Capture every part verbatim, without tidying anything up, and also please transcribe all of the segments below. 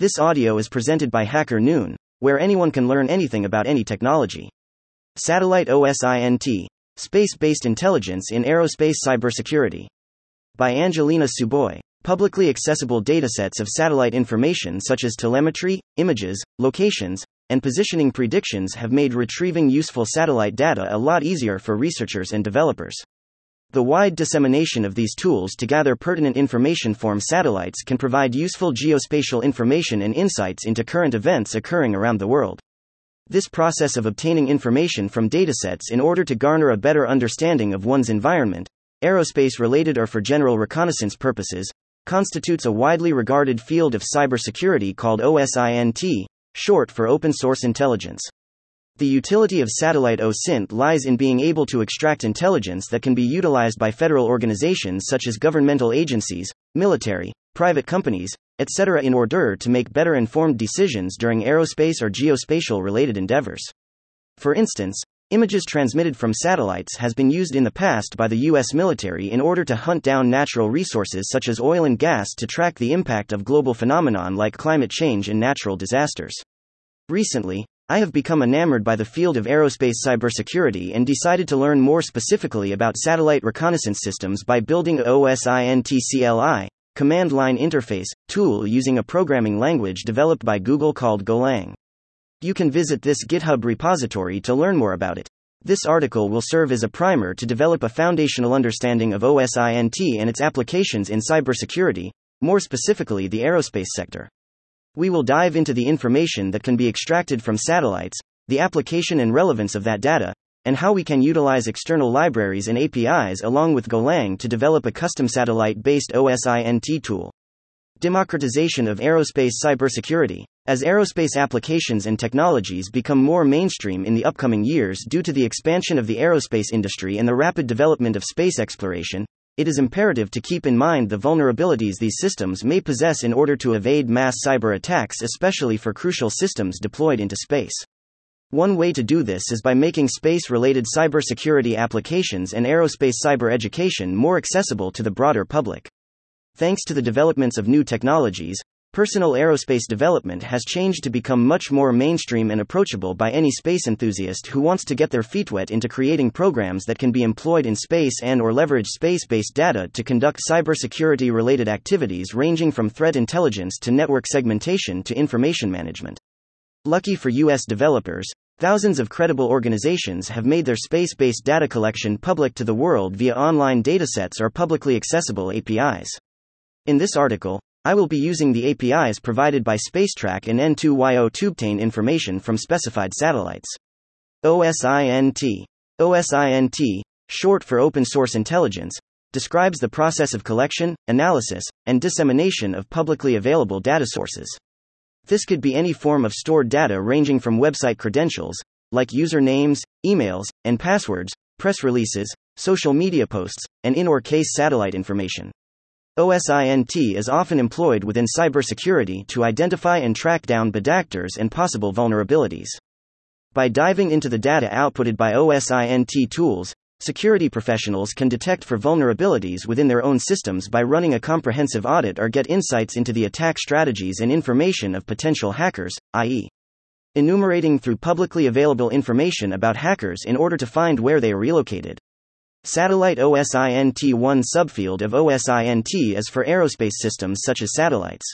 This audio is presented by Hacker Noon, where anyone can learn anything about any technology. Satellite OSINT, Space-Based Intelligence in Aerospace Cybersecurity. By Angelina Tsuboi. Publicly accessible datasets of satellite information such as telemetry, images, locations, and positioning predictions have made retrieving useful satellite data a lot easier for researchers and developers. The wide dissemination of these tools to gather pertinent information from satellites can provide useful geospatial information and insights into current events occurring around the world. This process of obtaining information from datasets in order to garner a better understanding of one's environment, aerospace-related or for general reconnaissance purposes, constitutes a widely regarded field of cybersecurity called OSINT, short for Open Source Intelligence. The utility of satellite OSINT lies in being able to extract intelligence that can be utilized by federal organizations such as governmental agencies, military, private companies, et cetera in order to make better informed decisions during aerospace or geospatial-related endeavors. For instance, images transmitted from satellites has been used in the past by the U S military in order to hunt down natural resources such as oil and gas to track the impact of global phenomenon like climate change and natural disasters. Recently, I have become enamored by the field of aerospace cybersecurity and decided to learn more specifically about satellite reconnaissance systems by building a OSINT C L I, command line interface, tool using a programming language developed by Google called Golang. You can visit this GitHub repository to learn more about it. This article will serve as a primer to develop a foundational understanding of OSINT and its applications in cybersecurity, more specifically the aerospace sector. We will dive into the information that can be extracted from satellites, the application and relevance of that data, and how we can utilize external libraries and A P Is along with Golang to develop a custom satellite-based OSINT tool. Democratization of aerospace cybersecurity. As aerospace applications and technologies become more mainstream in the upcoming years due to the expansion of the aerospace industry and the rapid development of space exploration, it is imperative to keep in mind the vulnerabilities these systems may possess in order to evade mass cyber attacks, especially for crucial systems deployed into space. One way to do this is by making space-related cybersecurity applications and aerospace cyber education more accessible to the broader public. Thanks to the developments of new technologies, personal aerospace development has changed to become much more mainstream and approachable by any space enthusiast who wants to get their feet wet into creating programs that can be employed in space and or leverage space-based data to conduct cybersecurity-related activities ranging from threat intelligence to network segmentation to information management. Lucky for U S developers, thousands of credible organizations have made their space-based data collection public to the world via online datasets or publicly accessible A P Is. In this article, I will be using the A P Is provided by Spacetrack and N two Y O to obtain information from specified satellites. OSINT. OSINT, short for Open Source Intelligence, describes the process of collection, analysis, and dissemination of publicly available data sources. This could be any form of stored data ranging from website credentials, like user names, emails, and passwords, press releases, social media posts, and in or case satellite information. OSINT is often employed within cybersecurity to identify and track down bad actors and possible vulnerabilities. By diving into the data outputted by OSINT tools, security professionals can detect for vulnerabilities within their own systems by running a comprehensive audit or get insights into the attack strategies and information of potential hackers, that is, enumerating through publicly available information about hackers in order to find where they are relocated. Satellite OSINT. One subfield of OSINT is for aerospace systems such as satellites.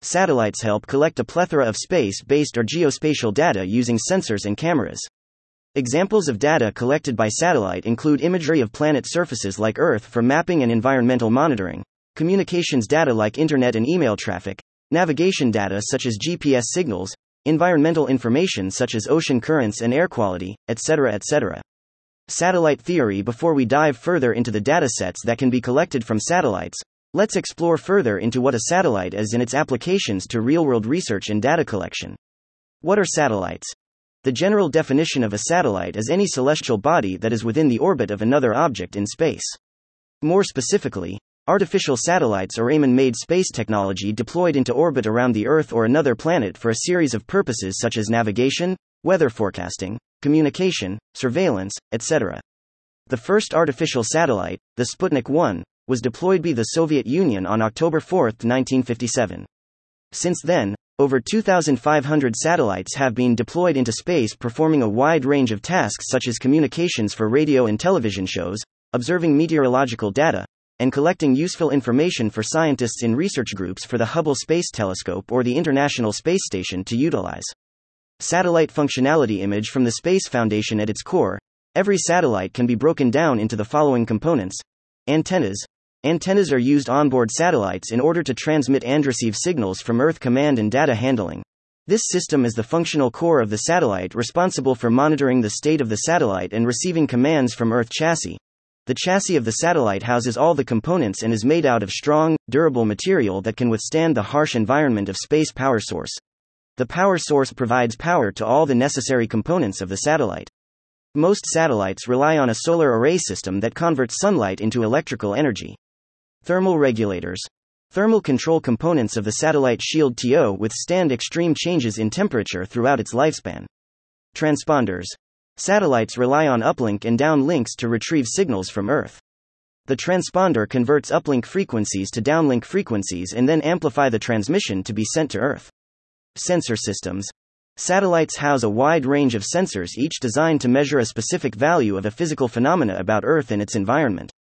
Satellites help collect a plethora of space-based or geospatial data using sensors and cameras. Examples of data collected by satellite include imagery of planet surfaces like Earth for mapping and environmental monitoring, communications data like internet and email traffic, navigation data such as G P S signals, environmental information such as ocean currents and air quality, et cetera, et cetera. Satellite theory. Before we dive further into the datasets that can be collected from satellites, let's explore further into what a satellite is and its applications to real-world research and data collection. What are satellites? The general definition of a satellite is any celestial body that is within the orbit of another object in space. More specifically, artificial satellites are human-made space technology deployed into orbit around the Earth or another planet for a series of purposes such as navigation, weather forecasting, communication, surveillance, et cetera. The first artificial satellite, the Sputnik one, was deployed by the Soviet Union on October fourth, nineteen fifty-seven. Since then, over two thousand five hundred satellites have been deployed into space performing a wide range of tasks such as communications for radio and television shows, observing meteorological data, and collecting useful information for scientists in research groups for the Hubble Space Telescope or the International Space Station to utilize. Satellite functionality image from the Space Foundation at its core. Every satellite can be broken down into the following components. Antennas. Antennas are used onboard satellites in order to transmit and receive signals from Earth command and data handling. This system is the functional core of the satellite responsible for monitoring the state of the satellite and receiving commands from Earth chassis. The chassis of the satellite houses all the components and is made out of strong, durable material that can withstand the harsh environment of space power source. The power source provides power to all the necessary components of the satellite. Most satellites rely on a solar array system that converts sunlight into electrical energy. Thermal regulators. Thermal control components of the satellite shield T O withstand extreme changes in temperature throughout its lifespan. Transponders. Satellites rely on uplink and downlinks to retrieve signals from Earth. The transponder converts uplink frequencies to downlink frequencies and then amplify the transmission to be sent to Earth. Sensor systems. Satellites house a wide range of sensors, each designed to measure a specific value of a physical phenomena about Earth and its environment.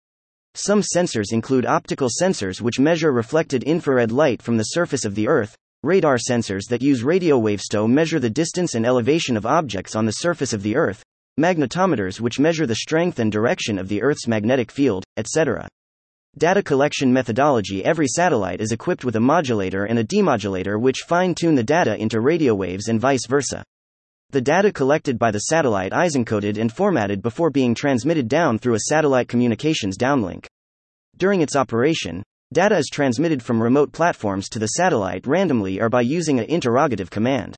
Some sensors include optical sensors which measure reflected infrared light from the surface of the Earth, radar sensors that use radio waves to measure the distance and elevation of objects on the surface of the Earth, magnetometers which measure the strength and direction of the Earth's magnetic field, et cetera. Data collection methodology. Every satellite is equipped with a modulator and a demodulator which fine-tune the data into radio waves and vice versa. The data collected by the satellite is encoded and formatted before being transmitted down through a satellite communications downlink. During its operation, data is transmitted from remote platforms to the satellite randomly or by using an interrogative command.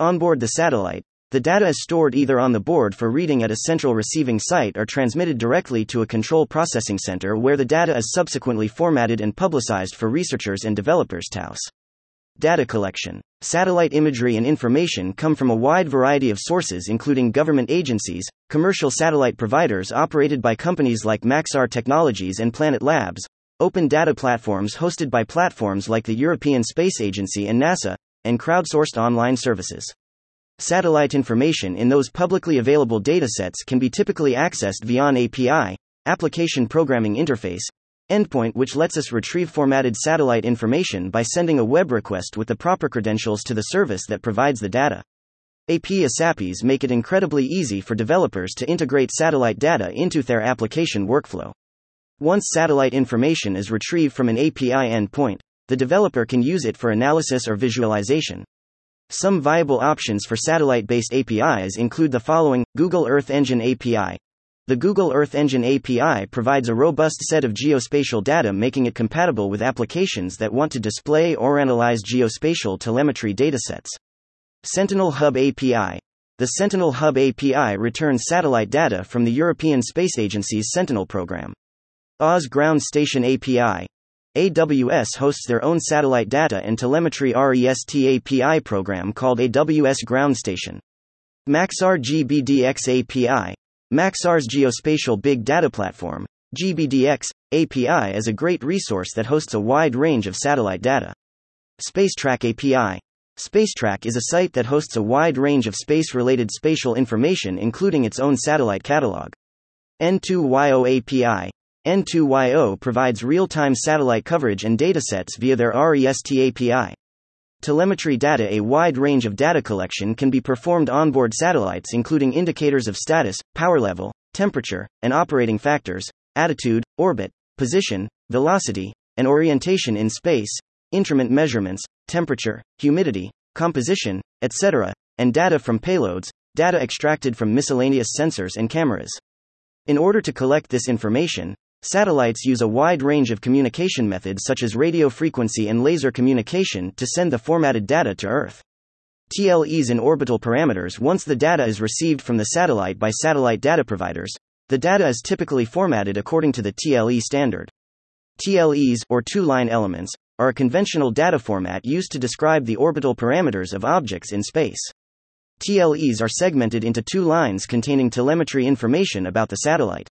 Onboard the satellite, the data is stored either on the board for reading at a central receiving site or transmitted directly to a control processing center where the data is subsequently formatted and publicized for researchers and developers to use. Data collection. Satellite imagery and information come from a wide variety of sources including government agencies, commercial satellite providers operated by companies like Maxar Technologies and Planet Labs, open data platforms hosted by platforms like the European Space Agency and NASA, and crowdsourced online services. Satellite information in those publicly available datasets can be typically accessed via an A P I, Application Programming Interface, endpoint, which lets us retrieve formatted satellite information by sending a web request with the proper credentials to the service that provides the data. A P I S A P Is make it incredibly easy for developers to integrate satellite data into their application workflow. Once satellite information is retrieved from an A P I endpoint, the developer can use it for analysis or visualization. Some viable options for satellite-based A P Is include the following: Google Earth Engine A P I. The Google Earth Engine A P I provides a robust set of geospatial data, making it compatible with applications that want to display or analyze geospatial telemetry datasets. Sentinel Hub A P I. The Sentinel Hub A P I returns satellite data from the European Space Agency's Sentinel program. A W S Ground Station A P I. A W S hosts their own satellite data and telemetry REST A P I program called A W S Ground Station. Maxar G B D X A P I. Maxar's Geospatial Big Data Platform, G B D X, A P I is a great resource that hosts a wide range of satellite data. Spacetrack A P I. Spacetrack is a site that hosts a wide range of space-related spatial information including its own satellite catalog. N two Y O A P I. N two Y O provides real-time satellite coverage and datasets via their REST A P I. Telemetry data. A wide range of data collection can be performed onboard satellites including indicators of status, power level, temperature, and operating factors, attitude, orbit, position, velocity, and orientation in space, instrument measurements, temperature, humidity, composition, et cetera, and data from payloads, data extracted from miscellaneous sensors and cameras. In order to collect this information, satellites use a wide range of communication methods such as radio frequency and laser communication to send the formatted data to Earth. T L Es and orbital parameters. Once the data is received from the satellite by satellite data providers, the data is typically formatted according to the T L E standard. T L Es, or two-line elements, are a conventional data format used to describe the orbital parameters of objects in space. T L Es are segmented into two lines containing telemetry information about the satellite.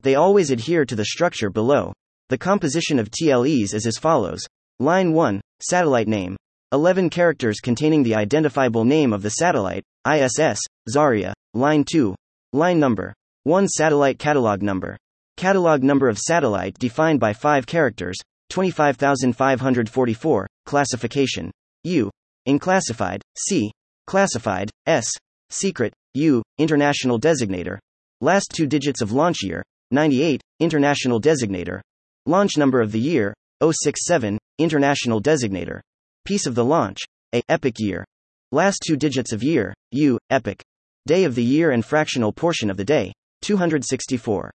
They always adhere to the structure below. The composition of T L Es is as follows. Line one, satellite name. eleven characters containing the identifiable name of the satellite, I S S, Zarya, line two, line number, one satellite catalog number. Catalog number of satellite defined by five characters, twenty-five thousand five hundred forty-four, classification, U, unclassified, C, classified, S, secret, U, international designator, last two digits of launch year, ninety-eight, international designator, launch number of the year, oh six seven, international designator, piece of the launch, A, epoch year, last two digits of year, U, epoch, day of the year and fractional portion of the day, two hundred sixty-four.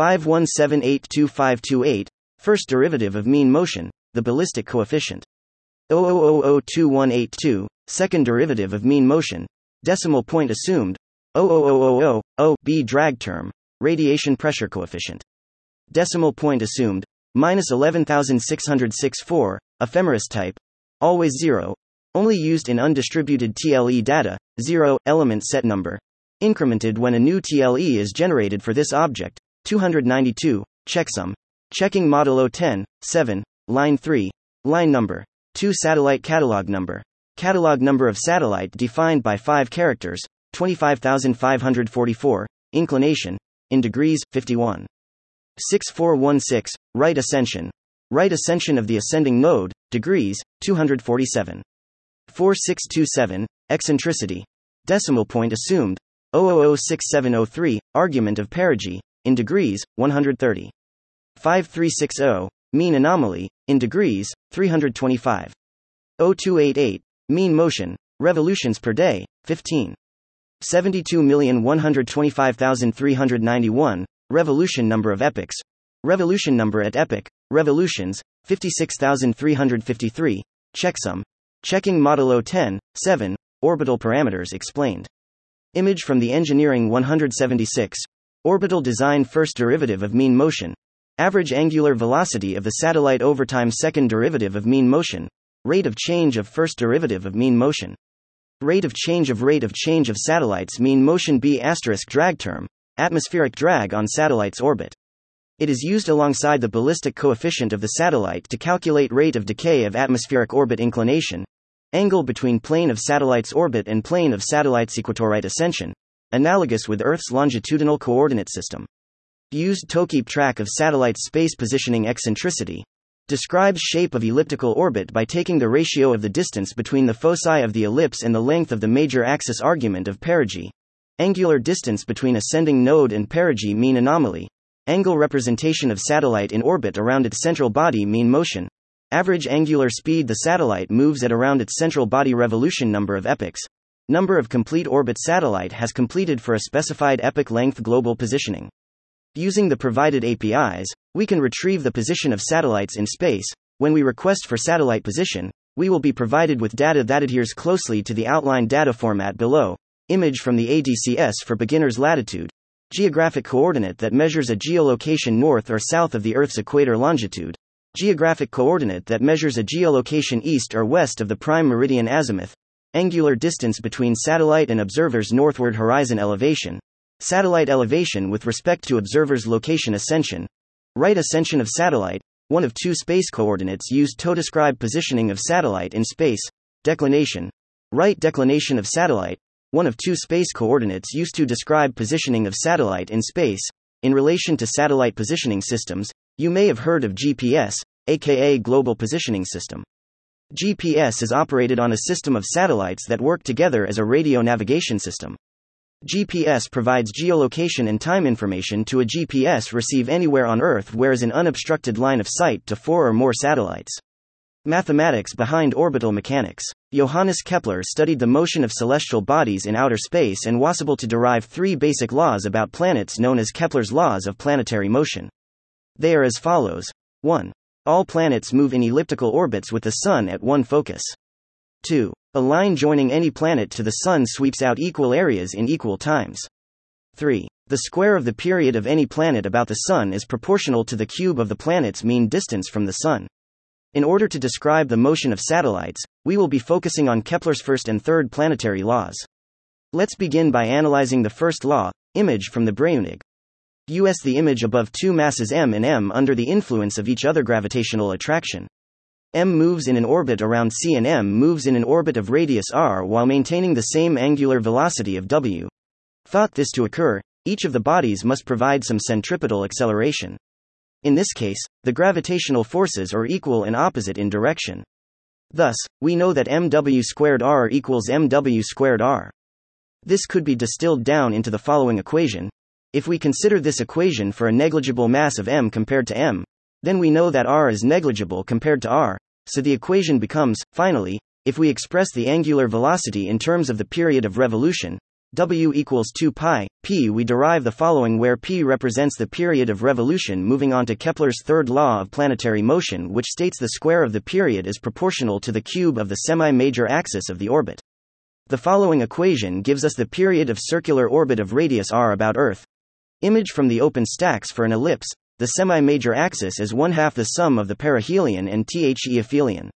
five one seven eight two five two eight, first derivative of mean motion, the ballistic coefficient. zero zero zero zero two one eight two, second derivative of mean motion, decimal point assumed, zero zero zero zero zero, B drag term, radiation pressure coefficient. Decimal point assumed, minus eleven thousand six hundred sixty-four, ephemeris type, always zero, only used in undistributed T L E data, zero, element set number, incremented when a new T L E is generated for this object, two hundred ninety-two, checksum, checking modulo ten, seven, line three, line number, two satellite catalog number, catalog number of satellite defined by five characters, twenty-five thousand five hundred forty-four, inclination, in degrees, fifty-one. six four one six, right ascension, right ascension of the ascending node, degrees, two hundred forty-seven. four six two seven, eccentricity, decimal point assumed, zero zero zero six seven zero three, argument of perigee, in degrees, one hundred thirty. five three six zero, mean anomaly, in degrees, three hundred twenty-five. zero two eight eight, mean motion, revolutions per day, fifteen. seventy-two million one hundred twenty-five thousand three hundred ninety-one, revolution number of epochs, revolution number at epoch, revolutions, fifty-six thousand three hundred fifty-three, checksum, checking modulo ten, seven, orbital parameters explained. Image from the Engineering one hundred seventy-six, orbital design first derivative of mean motion, average angular velocity of the satellite over time second derivative of mean motion, rate of change of first derivative of mean motion, rate of change of rate of change of satellites mean motion B asterisk drag term, atmospheric drag on satellite's orbit. It is used alongside the ballistic coefficient of the satellite to calculate rate of decay of atmospheric orbit inclination, angle between plane of satellite's orbit and plane of satellite's equatorite ascension, analogous with Earth's longitudinal coordinate system. Used to keep track of satellite's space positioning eccentricity. Describes shape of elliptical orbit by taking the ratio of the distance between the foci of the ellipse and the length of the major axis argument of perigee. Angular distance between ascending node and perigee mean anomaly. Angle representation of satellite in orbit around its central body mean motion. Average angular speed the satellite moves at around its central body revolution number of epochs. Number of complete orbit satellite has completed for a specified epoch length global positioning. Using the provided A P Is, we can retrieve the position of satellites in space. When we request for satellite position, we will be provided with data that adheres closely to the outlined data format below. Image from the A D C S for beginners latitude, geographic coordinate that measures a geolocation north or south of the Earth's equator longitude, geographic coordinate that measures a geolocation east or west of the prime meridian azimuth, angular distance between satellite and observer's northward horizon elevation, satellite elevation with respect to observer's location ascension, right ascension of satellite, one of two space coordinates used to describe positioning of satellite in space, declination, right declination of satellite, one of two space coordinates used to describe positioning of satellite in space. In relation to satellite positioning systems, you may have heard of G P S, aka Global Positioning System. G P S is operated on a system of satellites that work together as a radio navigation system. G P S provides geolocation and time information to a G P S receive anywhere on Earth where is an unobstructed line of sight to four or more satellites. Mathematics behind orbital mechanics. Johannes Kepler studied the motion of celestial bodies in outer space and was able to derive three basic laws about planets known as Kepler's laws of planetary motion. They are as follows. one. All planets move in elliptical orbits with the Sun at one focus. two. A line joining any planet to the Sun sweeps out equal areas in equal times. three. The square of the period of any planet about the Sun is proportional to the cube of the planet's mean distance from the Sun. In order to describe the motion of satellites, we will be focusing on Kepler's first and third planetary laws. Let's begin by analyzing the first law, image from the Breunig. Us the image above two masses m and m under the influence of each other gravitational attraction. M moves in an orbit around C and M moves in an orbit of radius r while maintaining the same angular velocity of w. Thought this to occur, each of the bodies must provide some centripetal acceleration. In this case, the gravitational forces are equal and opposite in direction. Thus, we know that mw squared r equals mw squared r. This could be distilled down into the following equation. If we consider this equation for a negligible mass of m compared to m, then we know that r is negligible compared to r, so the equation becomes, finally, if we express the angular velocity in terms of the period of revolution, w equals two pi, p, we derive the following where p represents the period of revolution. Moving on to Kepler's third law of planetary motion, which states the square of the period is proportional to the cube of the semi-major axis of the orbit. The following equation gives us the period of circular orbit of radius r about Earth. Image from the open stacks for an ellipse. The semi-major axis is one half the sum of the perihelion and the aphelion.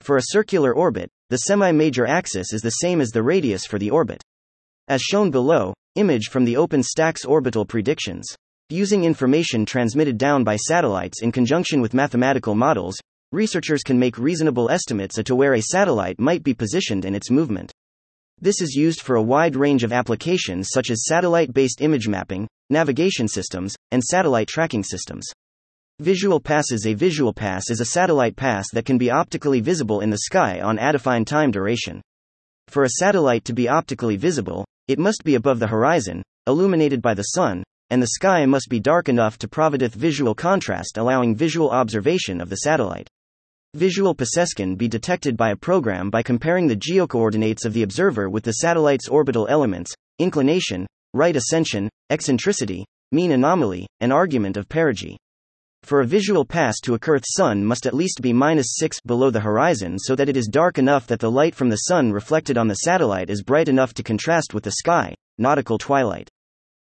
For a circular orbit, the semi-major axis is the same as the radius for the orbit. As shown below, image from the OpenStax orbital predictions. Using information transmitted down by satellites in conjunction with mathematical models, researchers can make reasonable estimates as to where a satellite might be positioned in its movement. This is used for a wide range of applications such as satellite-based image mapping, navigation systems, and satellite tracking systems. Visual passes. A visual pass is a satellite pass that can be optically visible in the sky on a defined time duration. For a satellite to be optically visible, it must be above the horizon, illuminated by the sun, and the sky must be dark enough to provide visual contrast, allowing visual observation of the satellite. Visual passes can be detected by a program by comparing the geocoordinates of the observer with the satellite's orbital elements, inclination, right ascension, eccentricity, mean anomaly, and argument of perigee. For a visual pass to occur, the sun must at least be minus six below the horizon so that it is dark enough that the light from the sun reflected on the satellite is bright enough to contrast with the sky, nautical twilight.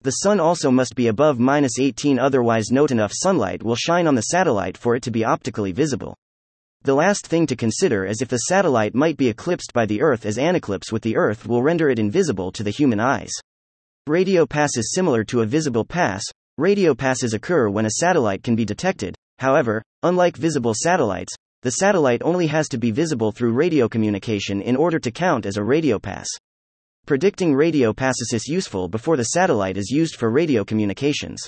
The sun also must be above minus eighteen, otherwise not enough sunlight will shine on the satellite for it to be optically visible. The last thing to consider is if the satellite might be eclipsed by the Earth, as an eclipse with the Earth will render it invisible to the human eyes. Radio passes. Similar to a visible pass, radio passes occur when a satellite can be detected. However, unlike visible satellites, the satellite only has to be visible through radio communication in order to count as a radio pass. Predicting radio passes is useful before the satellite is used for radio communications.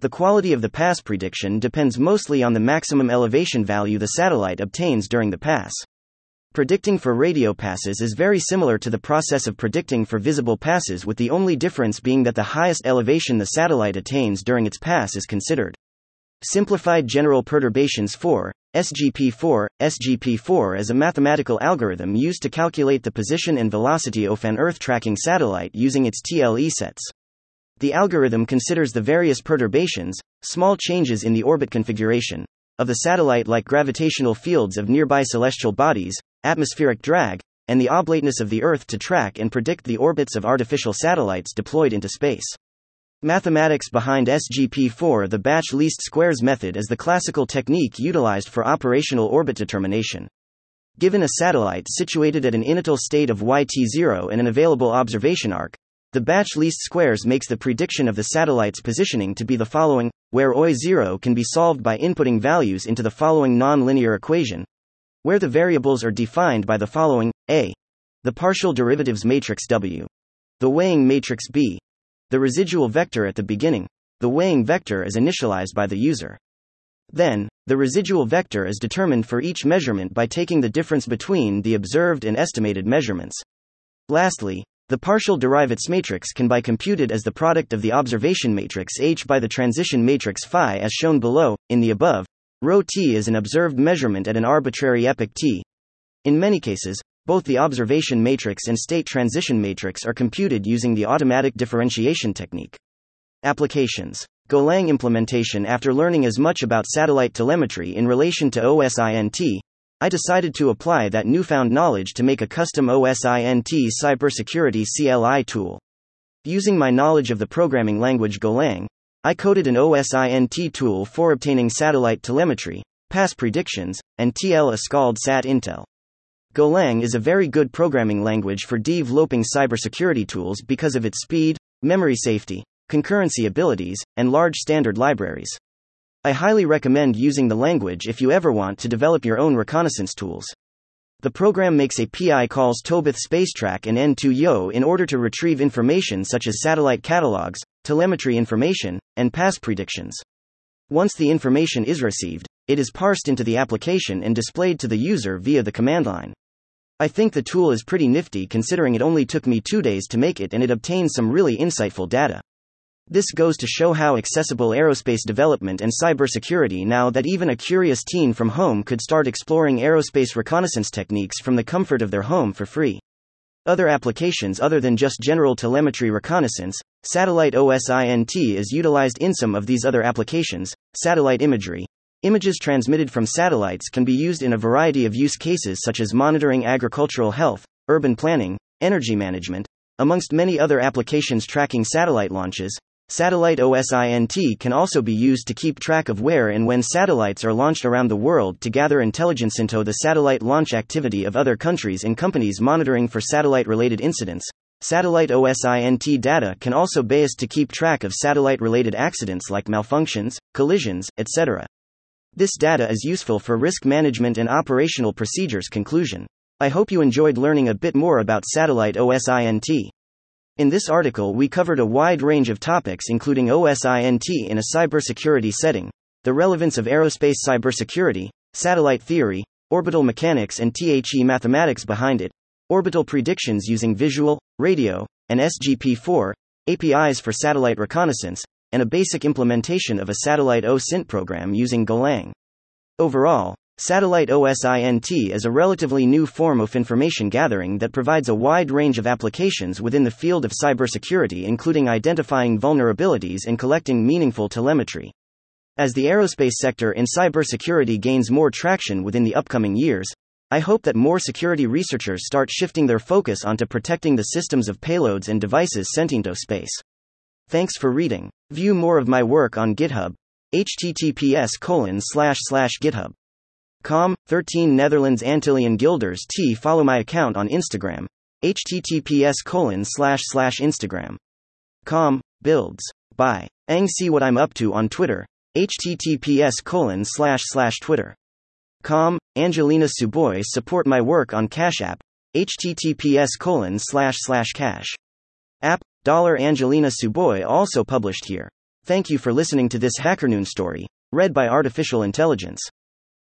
The quality of the pass prediction depends mostly on the maximum elevation value the satellite obtains during the pass. Predicting for radio passes is very similar to the process of predicting for visible passes, with the only difference being that the highest elevation the satellite attains during its pass is considered. Simplified general perturbations. For S G P four, S G P four is a mathematical algorithm used to calculate the position and velocity of an Earth tracking satellite using its T L E sets. The algorithm considers the various perturbations, small changes in the orbit configuration, of the satellite, like gravitational fields of nearby celestial bodies, atmospheric drag, and the oblateness of the Earth, to track and predict the orbits of artificial satellites deployed into space. Mathematics behind S G P four. The batch least squares method is the classical technique utilized for operational orbit determination. Given a satellite situated at an initial state of Y T zero and an available observation arc, the batch least squares makes the prediction of the satellite's positioning to be the following, where O zero can be solved by inputting values into the following non-linear equation, where the variables are defined by the following: A, the partial derivatives matrix W, the weighing matrix B, the residual vector at the beginning. The weighing vector is initialized by the user. Then, the residual vector is determined for each measurement by taking the difference between the observed and estimated measurements. Lastly, the partial derivatives matrix can be computed as the product of the observation matrix H by the transition matrix phi, as shown below. In the above, rho t is an observed measurement at an arbitrary epoch t. In many cases, both the observation matrix and state transition matrix are computed using the automatic differentiation technique. Applications. Golang implementation. After learning as much about satellite telemetry in relation to OSINT, I decided to apply that newfound knowledge to make a custom OSINT cybersecurity C L I tool. Using my knowledge of the programming language Golang, I coded an OSINT tool for obtaining satellite telemetry, pass predictions, and T L E called Sat Intel. Golang is a very good programming language for developing cybersecurity tools because of its speed, memory safety, concurrency abilities, and large standard libraries. I highly recommend using the language if you ever want to develop your own reconnaissance tools. The program makes A P I calls Tobith Spacetrack and N two Y O in order to retrieve information such as satellite catalogs, telemetry information, and path predictions. Once the information is received, it is parsed into the application and displayed to the user via the command line. I think the tool is pretty nifty considering it only took me two days to make it and it obtained some really insightful data. This goes to show how accessible aerospace development and cybersecurity now that even a curious teen from home could start exploring aerospace reconnaissance techniques from the comfort of their home for free. Other applications other than just general telemetry reconnaissance, satellite OSINT is utilized in some of these other applications. Satellite imagery. Images transmitted from satellites can be used in a variety of use cases such as monitoring agricultural health, urban planning, energy management, amongst many other applications tracking satellite launches. Satellite OSINT can also be used to keep track of where and when satellites are launched around the world to gather intelligence into the satellite launch activity of other countries and companies monitoring for satellite-related incidents. Satellite OSINT data can also be used to keep track of satellite-related accidents like malfunctions, collisions, et cetera. This data is useful for risk management and operational procedures. Conclusion. I hope you enjoyed learning a bit more about satellite OSINT. In this article, we covered a wide range of topics including OSINT in a cybersecurity setting, the relevance of aerospace cybersecurity, satellite theory, orbital mechanics and the mathematics behind it, orbital predictions using visual, radio, and S G P four, A P Is for satellite reconnaissance, and a basic implementation of a satellite OSINT program using Golang. Overall, satellite OSINT is a relatively new form of information gathering that provides a wide range of applications within the field of cybersecurity, including identifying vulnerabilities and collecting meaningful telemetry. As the aerospace sector in cybersecurity gains more traction within the upcoming years, I hope that more security researchers start shifting their focus onto protecting the systems of payloads and devices sent into space. Thanks for reading. View more of my work on GitHub. H T T P S colon slash slash github. Com, thirteen Netherlands Antillian Guilders T. Follow my account on Instagram, H T T P S colon slash slash Instagram dot com, builds, by, ang see what I'm up to on Twitter, H T T P S colon slash slash Twitter dot com, Angelina Tsuboi support my work on Cash App, H T T P S colon slash slash Cash App, dollar Angelina Tsuboi also published here. Thank you for listening to this Hacker Noon story, read by Artificial Intelligence.